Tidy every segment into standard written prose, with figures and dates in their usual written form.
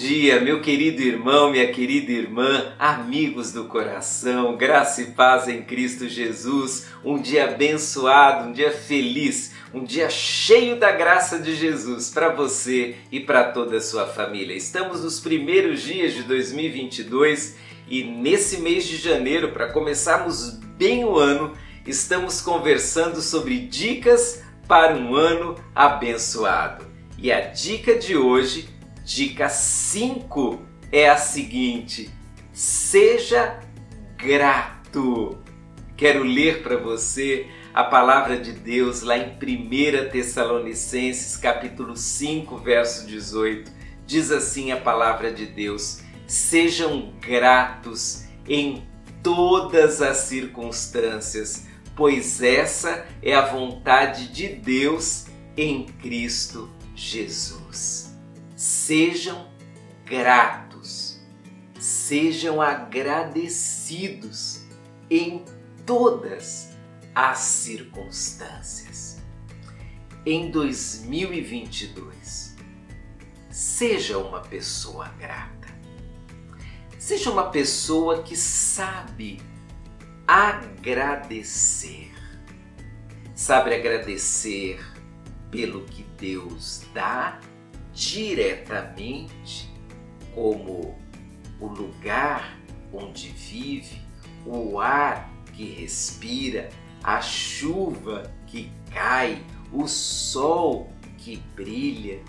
dia, meu querido irmão, minha querida irmã, amigos do coração, graça e paz em Cristo Jesus, um dia abençoado, um dia feliz, um dia cheio da graça de Jesus para você e para toda a sua família. Estamos nos primeiros dias de 2022 e nesse mês de janeiro, para começarmos bem o ano, estamos conversando sobre dicas para um ano abençoado. E a dica de hoje, dica 5, é a seguinte: seja grato. Quero ler para você a palavra de Deus lá em 1 Tessalonicenses, capítulo 5, verso 18. Diz assim a palavra de Deus: sejam gratos em todas as circunstâncias, pois essa é a vontade de Deus em Cristo Jesus. Sejam gratos, sejam agradecidos em todas as circunstâncias. Em 2022, seja uma pessoa grata. Seja uma pessoa que sabe agradecer. Sabe agradecer pelo que Deus dá diretamente, como o lugar onde vive, o ar que respira, a chuva que cai, o sol que brilha.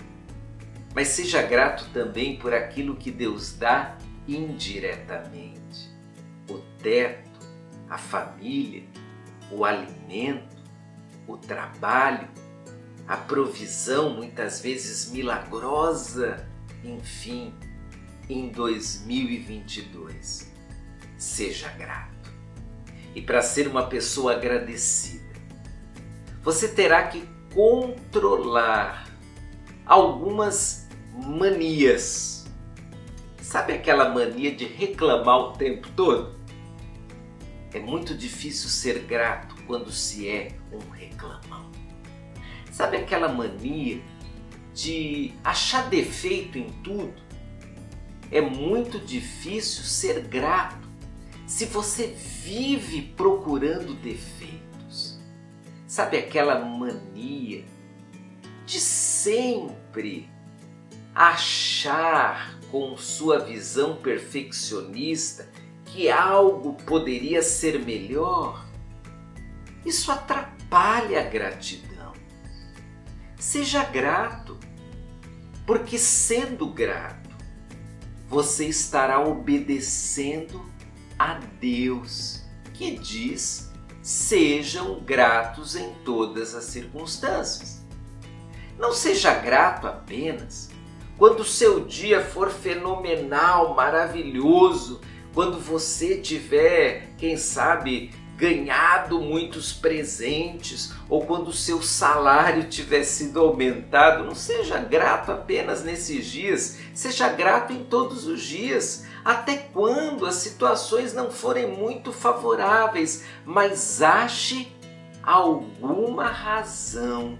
Mas seja grato também por aquilo que Deus dá indiretamente: o teto, a família, o alimento, o trabalho, a provisão muitas vezes milagrosa. Enfim, em 2022, seja grato. E para ser uma pessoa agradecida, você terá que controlar algumas manias. Sabe aquela mania de reclamar o tempo todo? É muito difícil ser grato quando se é um reclamão. Sabe aquela mania de achar defeito em tudo? É muito difícil ser grato se você vive procurando defeitos. Sabe aquela mania de sempre achar, com sua visão perfeccionista, que algo poderia ser melhor? Isso atrapalha a gratidão. Seja grato, porque sendo grato, você estará obedecendo a Deus, que diz: sejam gratos em todas as circunstâncias. Não seja grato apenas quando o seu dia for fenomenal, maravilhoso, quando você tiver, quem sabe, ganhado muitos presentes, ou quando o seu salário tiver sido aumentado. Não seja grato apenas nesses dias, seja grato em todos os dias, até quando as situações não forem muito favoráveis, mas ache alguma razão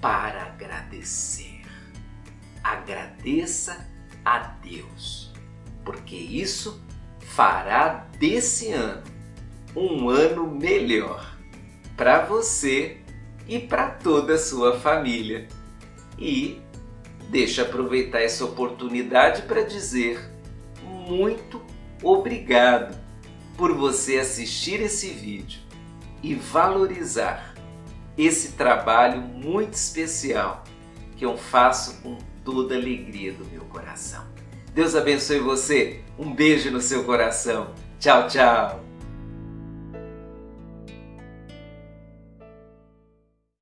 para agradecer. Agradeça a Deus, porque isso fará desse ano um ano melhor para você e para toda a sua família. E deixa aproveitar essa oportunidade para dizer muito obrigado por você assistir esse vídeo e valorizar esse trabalho muito especial que eu faço com toda a alegria do meu coração. Deus abençoe você. Um beijo no seu coração. Tchau, tchau.